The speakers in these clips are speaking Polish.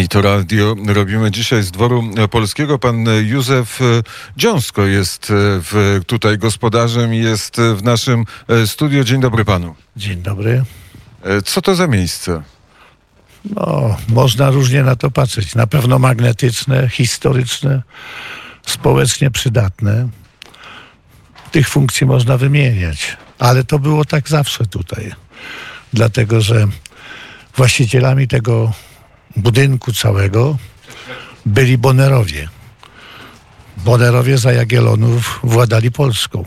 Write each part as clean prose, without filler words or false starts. I to radio robimy dzisiaj z Dworu Polskiego. Pan Józef Dziąsko jest tutaj gospodarzem i jest w naszym studiu. Dzień dobry panu. Dzień dobry. Co to za miejsce? No, można różnie na to patrzeć. Na pewno magnetyczne, historyczne, społecznie przydatne. Tych funkcji można wymieniać. Ale to było tak zawsze tutaj. Dlatego, że właścicielami tego budynku całego byli Bonerowie. Bonerowie za Jagiellonów władali Polską.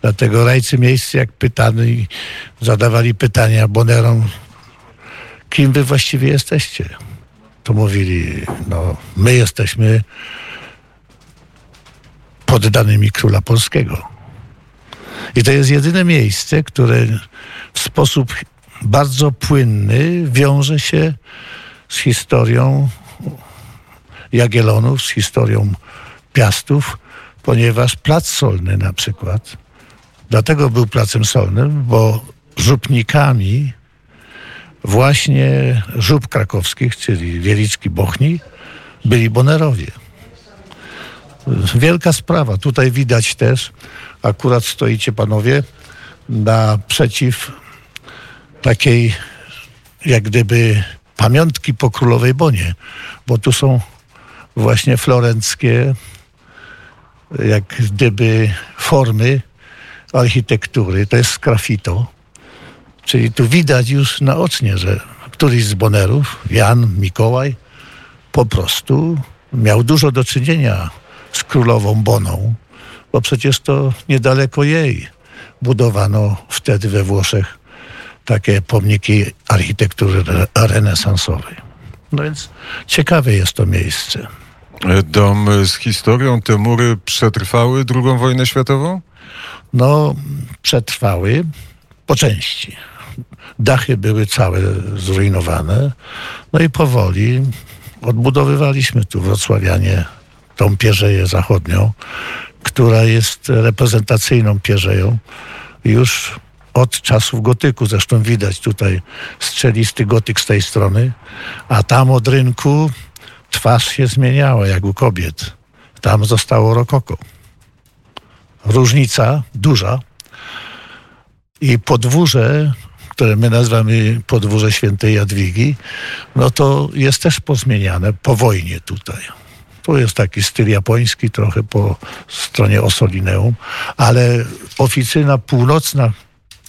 Dlatego rajcy miejscy, jak pytani, zadawali pytania Bonerom, kim wy właściwie jesteście? To mówili, no my jesteśmy poddanymi króla polskiego. I to jest jedyne miejsce, które w sposób bardzo płynny wiąże się z historią Jagiellonów, z historią Piastów, ponieważ Plac Solny na przykład, dlatego był Placem Solnym, bo żupnikami właśnie żup krakowskich, czyli Wielicki, Bochni, byli Bonerowie. Wielka sprawa. Tutaj widać też, akurat stoicie panowie naprzeciw takiej jak gdyby pamiątki po królowej Bonie, bo tu są właśnie florenckie jak gdyby formy architektury. To jest sgraffito, czyli tu widać już naocznie, że któryś z Bonerów, Jan, Mikołaj, po prostu miał dużo do czynienia z królową Boną, bo przecież to niedaleko jej budowano wtedy we Włoszech takie pomniki architektury renesansowej. No więc ciekawe jest to miejsce. Dom z historią, te mury przetrwały II wojnę światową? No, przetrwały po części. Dachy były całe zrujnowane. No i powoli odbudowywaliśmy tu wrocławianie tą pierzeję zachodnią, która jest reprezentacyjną pierzeją już od czasów gotyku. Zresztą widać tutaj strzelisty gotyk z tej strony, a tam od rynku twarz się zmieniała, jak u kobiet. Tam zostało rokoko. Różnica duża i podwórze, które my nazywamy podwórze Świętej Jadwigi, no to jest też pozmieniane po wojnie tutaj. Tu jest taki styl japoński trochę po stronie Ossolineum, ale oficyna północna,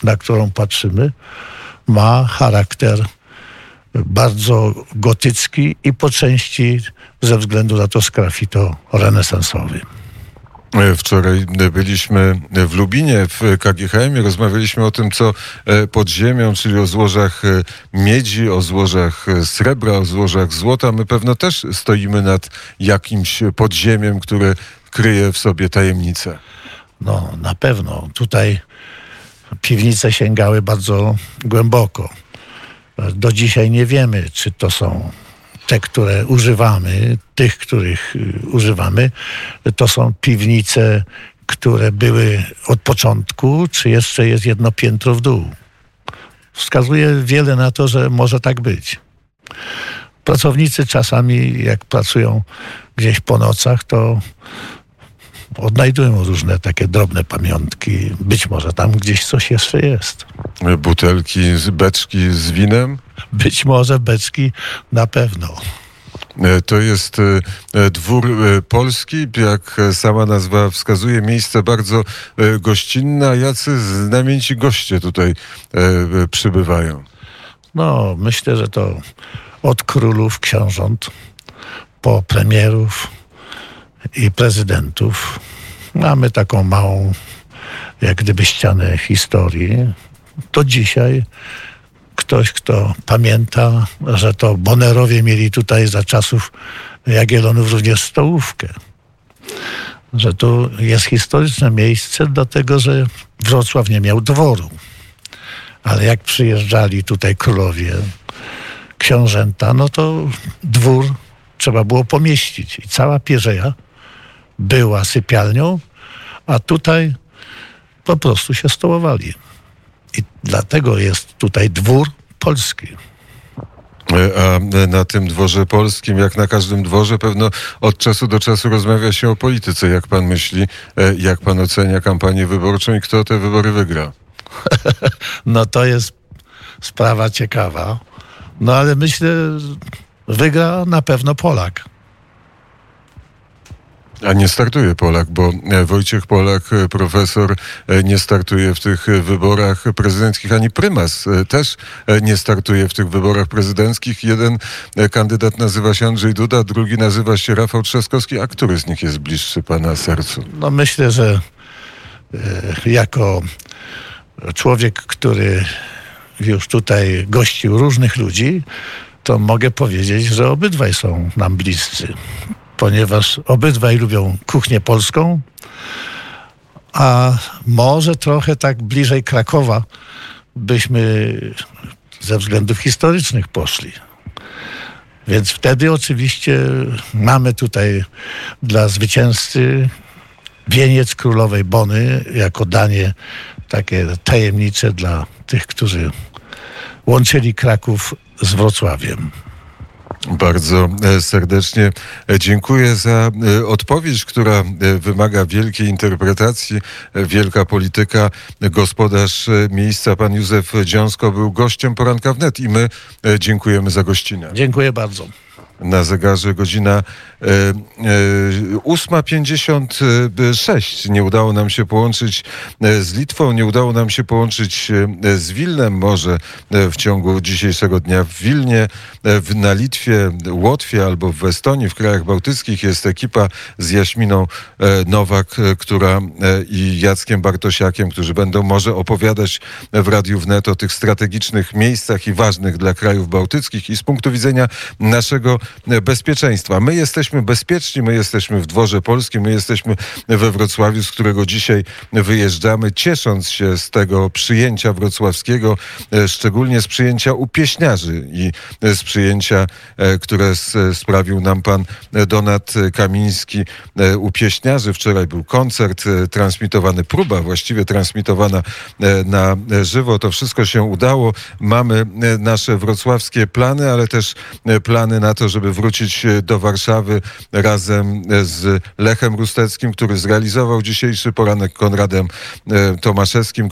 na którą patrzymy, ma charakter bardzo gotycki i po części ze względu na to sgraffito renesansowy. Wczoraj byliśmy w Lubinie, w KGHM-ie. Rozmawialiśmy o tym, co pod ziemią, czyli o złożach miedzi, o złożach srebra, o złożach złota. My pewno też stoimy nad jakimś podziemiem, które kryje w sobie tajemnicę. No, na pewno. Tutaj piwnice sięgały bardzo głęboko. Do dzisiaj nie wiemy, czy to są te, które używamy, tych, których używamy. To są piwnice, które były od początku, czy jeszcze jest jedno piętro w dół. Wskazuje wiele na to, że może tak być. Pracownicy czasami, jak pracują gdzieś po nocach, to odnajdują różne takie drobne pamiątki. Być może tam gdzieś coś jeszcze jest. Butelki, beczki z winem? Być może beczki, na pewno. To jest Dwór Polski, jak sama nazwa wskazuje, miejsce bardzo gościnne. A jacy znamienici goście tutaj przybywają? No, myślę, że to od królów, książąt, po premierów i prezydentów. Mamy taką małą, jak gdyby, ścianę historii. To dzisiaj ktoś, kto pamięta, że to Bonerowie mieli tutaj za czasów Jagiellonów również stołówkę. Że to jest historyczne miejsce, dlatego że Wrocław nie miał dworu. Ale jak przyjeżdżali tutaj królowie, książęta, no to dwór trzeba było pomieścić. I cała pierzeja była sypialnią, a tutaj po prostu się stołowali. I dlatego jest tutaj Dwór Polski. na tym dworze polskim, jak na każdym dworze, pewno od czasu do czasu rozmawia się o polityce. Jak pan myśli, jak pan ocenia kampanię wyborczą i kto te wybory wygra? No to jest sprawa ciekawa. No ale myślę, wygra na pewno Polak. A nie startuje Polak, bo Wojciech Polak, profesor, nie startuje w tych wyborach prezydenckich, ani prymas też nie startuje w tych wyborach prezydenckich. Jeden kandydat nazywa się Andrzej Duda, drugi nazywa się Rafał Trzaskowski. A który z nich jest bliższy pana sercu? No myślę, że jako człowiek, który już tutaj gościł różnych ludzi, to mogę powiedzieć, że obydwaj są nam bliscy, ponieważ obydwaj lubią kuchnię polską, a może trochę tak bliżej Krakowa byśmy ze względów historycznych poszli. Więc wtedy oczywiście mamy tutaj dla zwycięzcy wieniec królowej Bony jako danie takie tajemnicze dla tych, którzy łączyli Kraków z Wrocławiem. Bardzo serdecznie dziękuję za odpowiedź, która wymaga wielkiej interpretacji. Wielka polityka, gospodarz miejsca. Pan Józef Dziąsko był gościem Poranka WNET i my dziękujemy za gościnę. Dziękuję bardzo. Na zegarze godzina 8:56. Nie udało nam się połączyć z Litwą, nie udało nam się połączyć z Wilnem. Może w ciągu dzisiejszego dnia w Wilnie, na Litwie, Łotwie albo w Estonii, w krajach bałtyckich jest ekipa z Jaśminą Nowak, która i Jackiem Bartosiakiem, którzy będą może opowiadać w Radiu WNET o tych strategicznych miejscach i ważnych dla krajów bałtyckich i z punktu widzenia naszego bezpieczeństwa. My jesteśmy bezpieczni, my jesteśmy w dworze polskim, my jesteśmy we Wrocławiu, z którego dzisiaj wyjeżdżamy, ciesząc się z tego przyjęcia wrocławskiego, szczególnie z przyjęcia u pieśniarzy i z przyjęcia, które sprawił nam pan Donat Kamiński u pieśniarzy. Wczoraj był koncert transmitowany, próba właściwie transmitowana na żywo. To wszystko się udało. Mamy nasze wrocławskie plany, ale też plany na to, żeby wrócić do Warszawy razem z Lechem Rusteckim, który zrealizował dzisiejszy poranek, Konradem Tomaszewskim,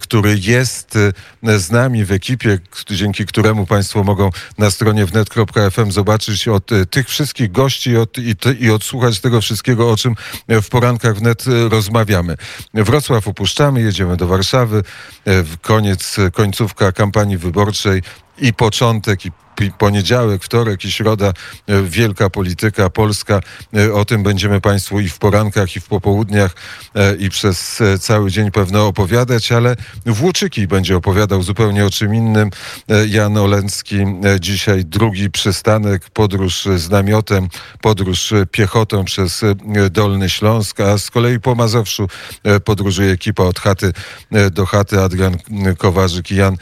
który jest z nami w ekipie, dzięki któremu państwo mogą na stronie wnet.fm zobaczyć od tych wszystkich gości i odsłuchać tego wszystkiego, o czym w porankach WNET rozmawiamy. Wrocław opuszczamy, jedziemy do Warszawy. Końcówka kampanii wyborczej i początek, i poniedziałek, wtorek i środa, wielka polityka polska. O tym będziemy państwu i w porankach, i w popołudniach, i przez cały dzień pewno opowiadać, ale Włóczyki będzie opowiadał zupełnie o czym innym. Jan Olencki dzisiaj drugi przystanek, podróż z namiotem, podróż piechotą przez Dolny Śląsk, a z kolei po Mazowszu podróżuje ekipa od chaty do chaty, Adrian Kowarzyk i Jan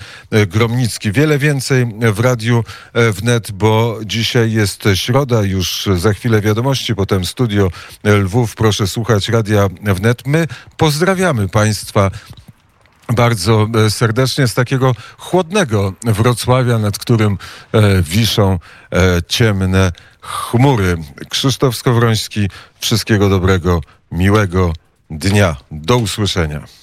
Gromnicki. Wiele więcej w Radiu WNET, bo dzisiaj jest środa, już za chwilę wiadomości, potem studio Lwów. Proszę słuchać Radia WNET. My pozdrawiamy państwa bardzo serdecznie z takiego chłodnego Wrocławia, nad którym wiszą ciemne chmury. Krzysztof Skowroński, wszystkiego dobrego, miłego dnia. Do usłyszenia.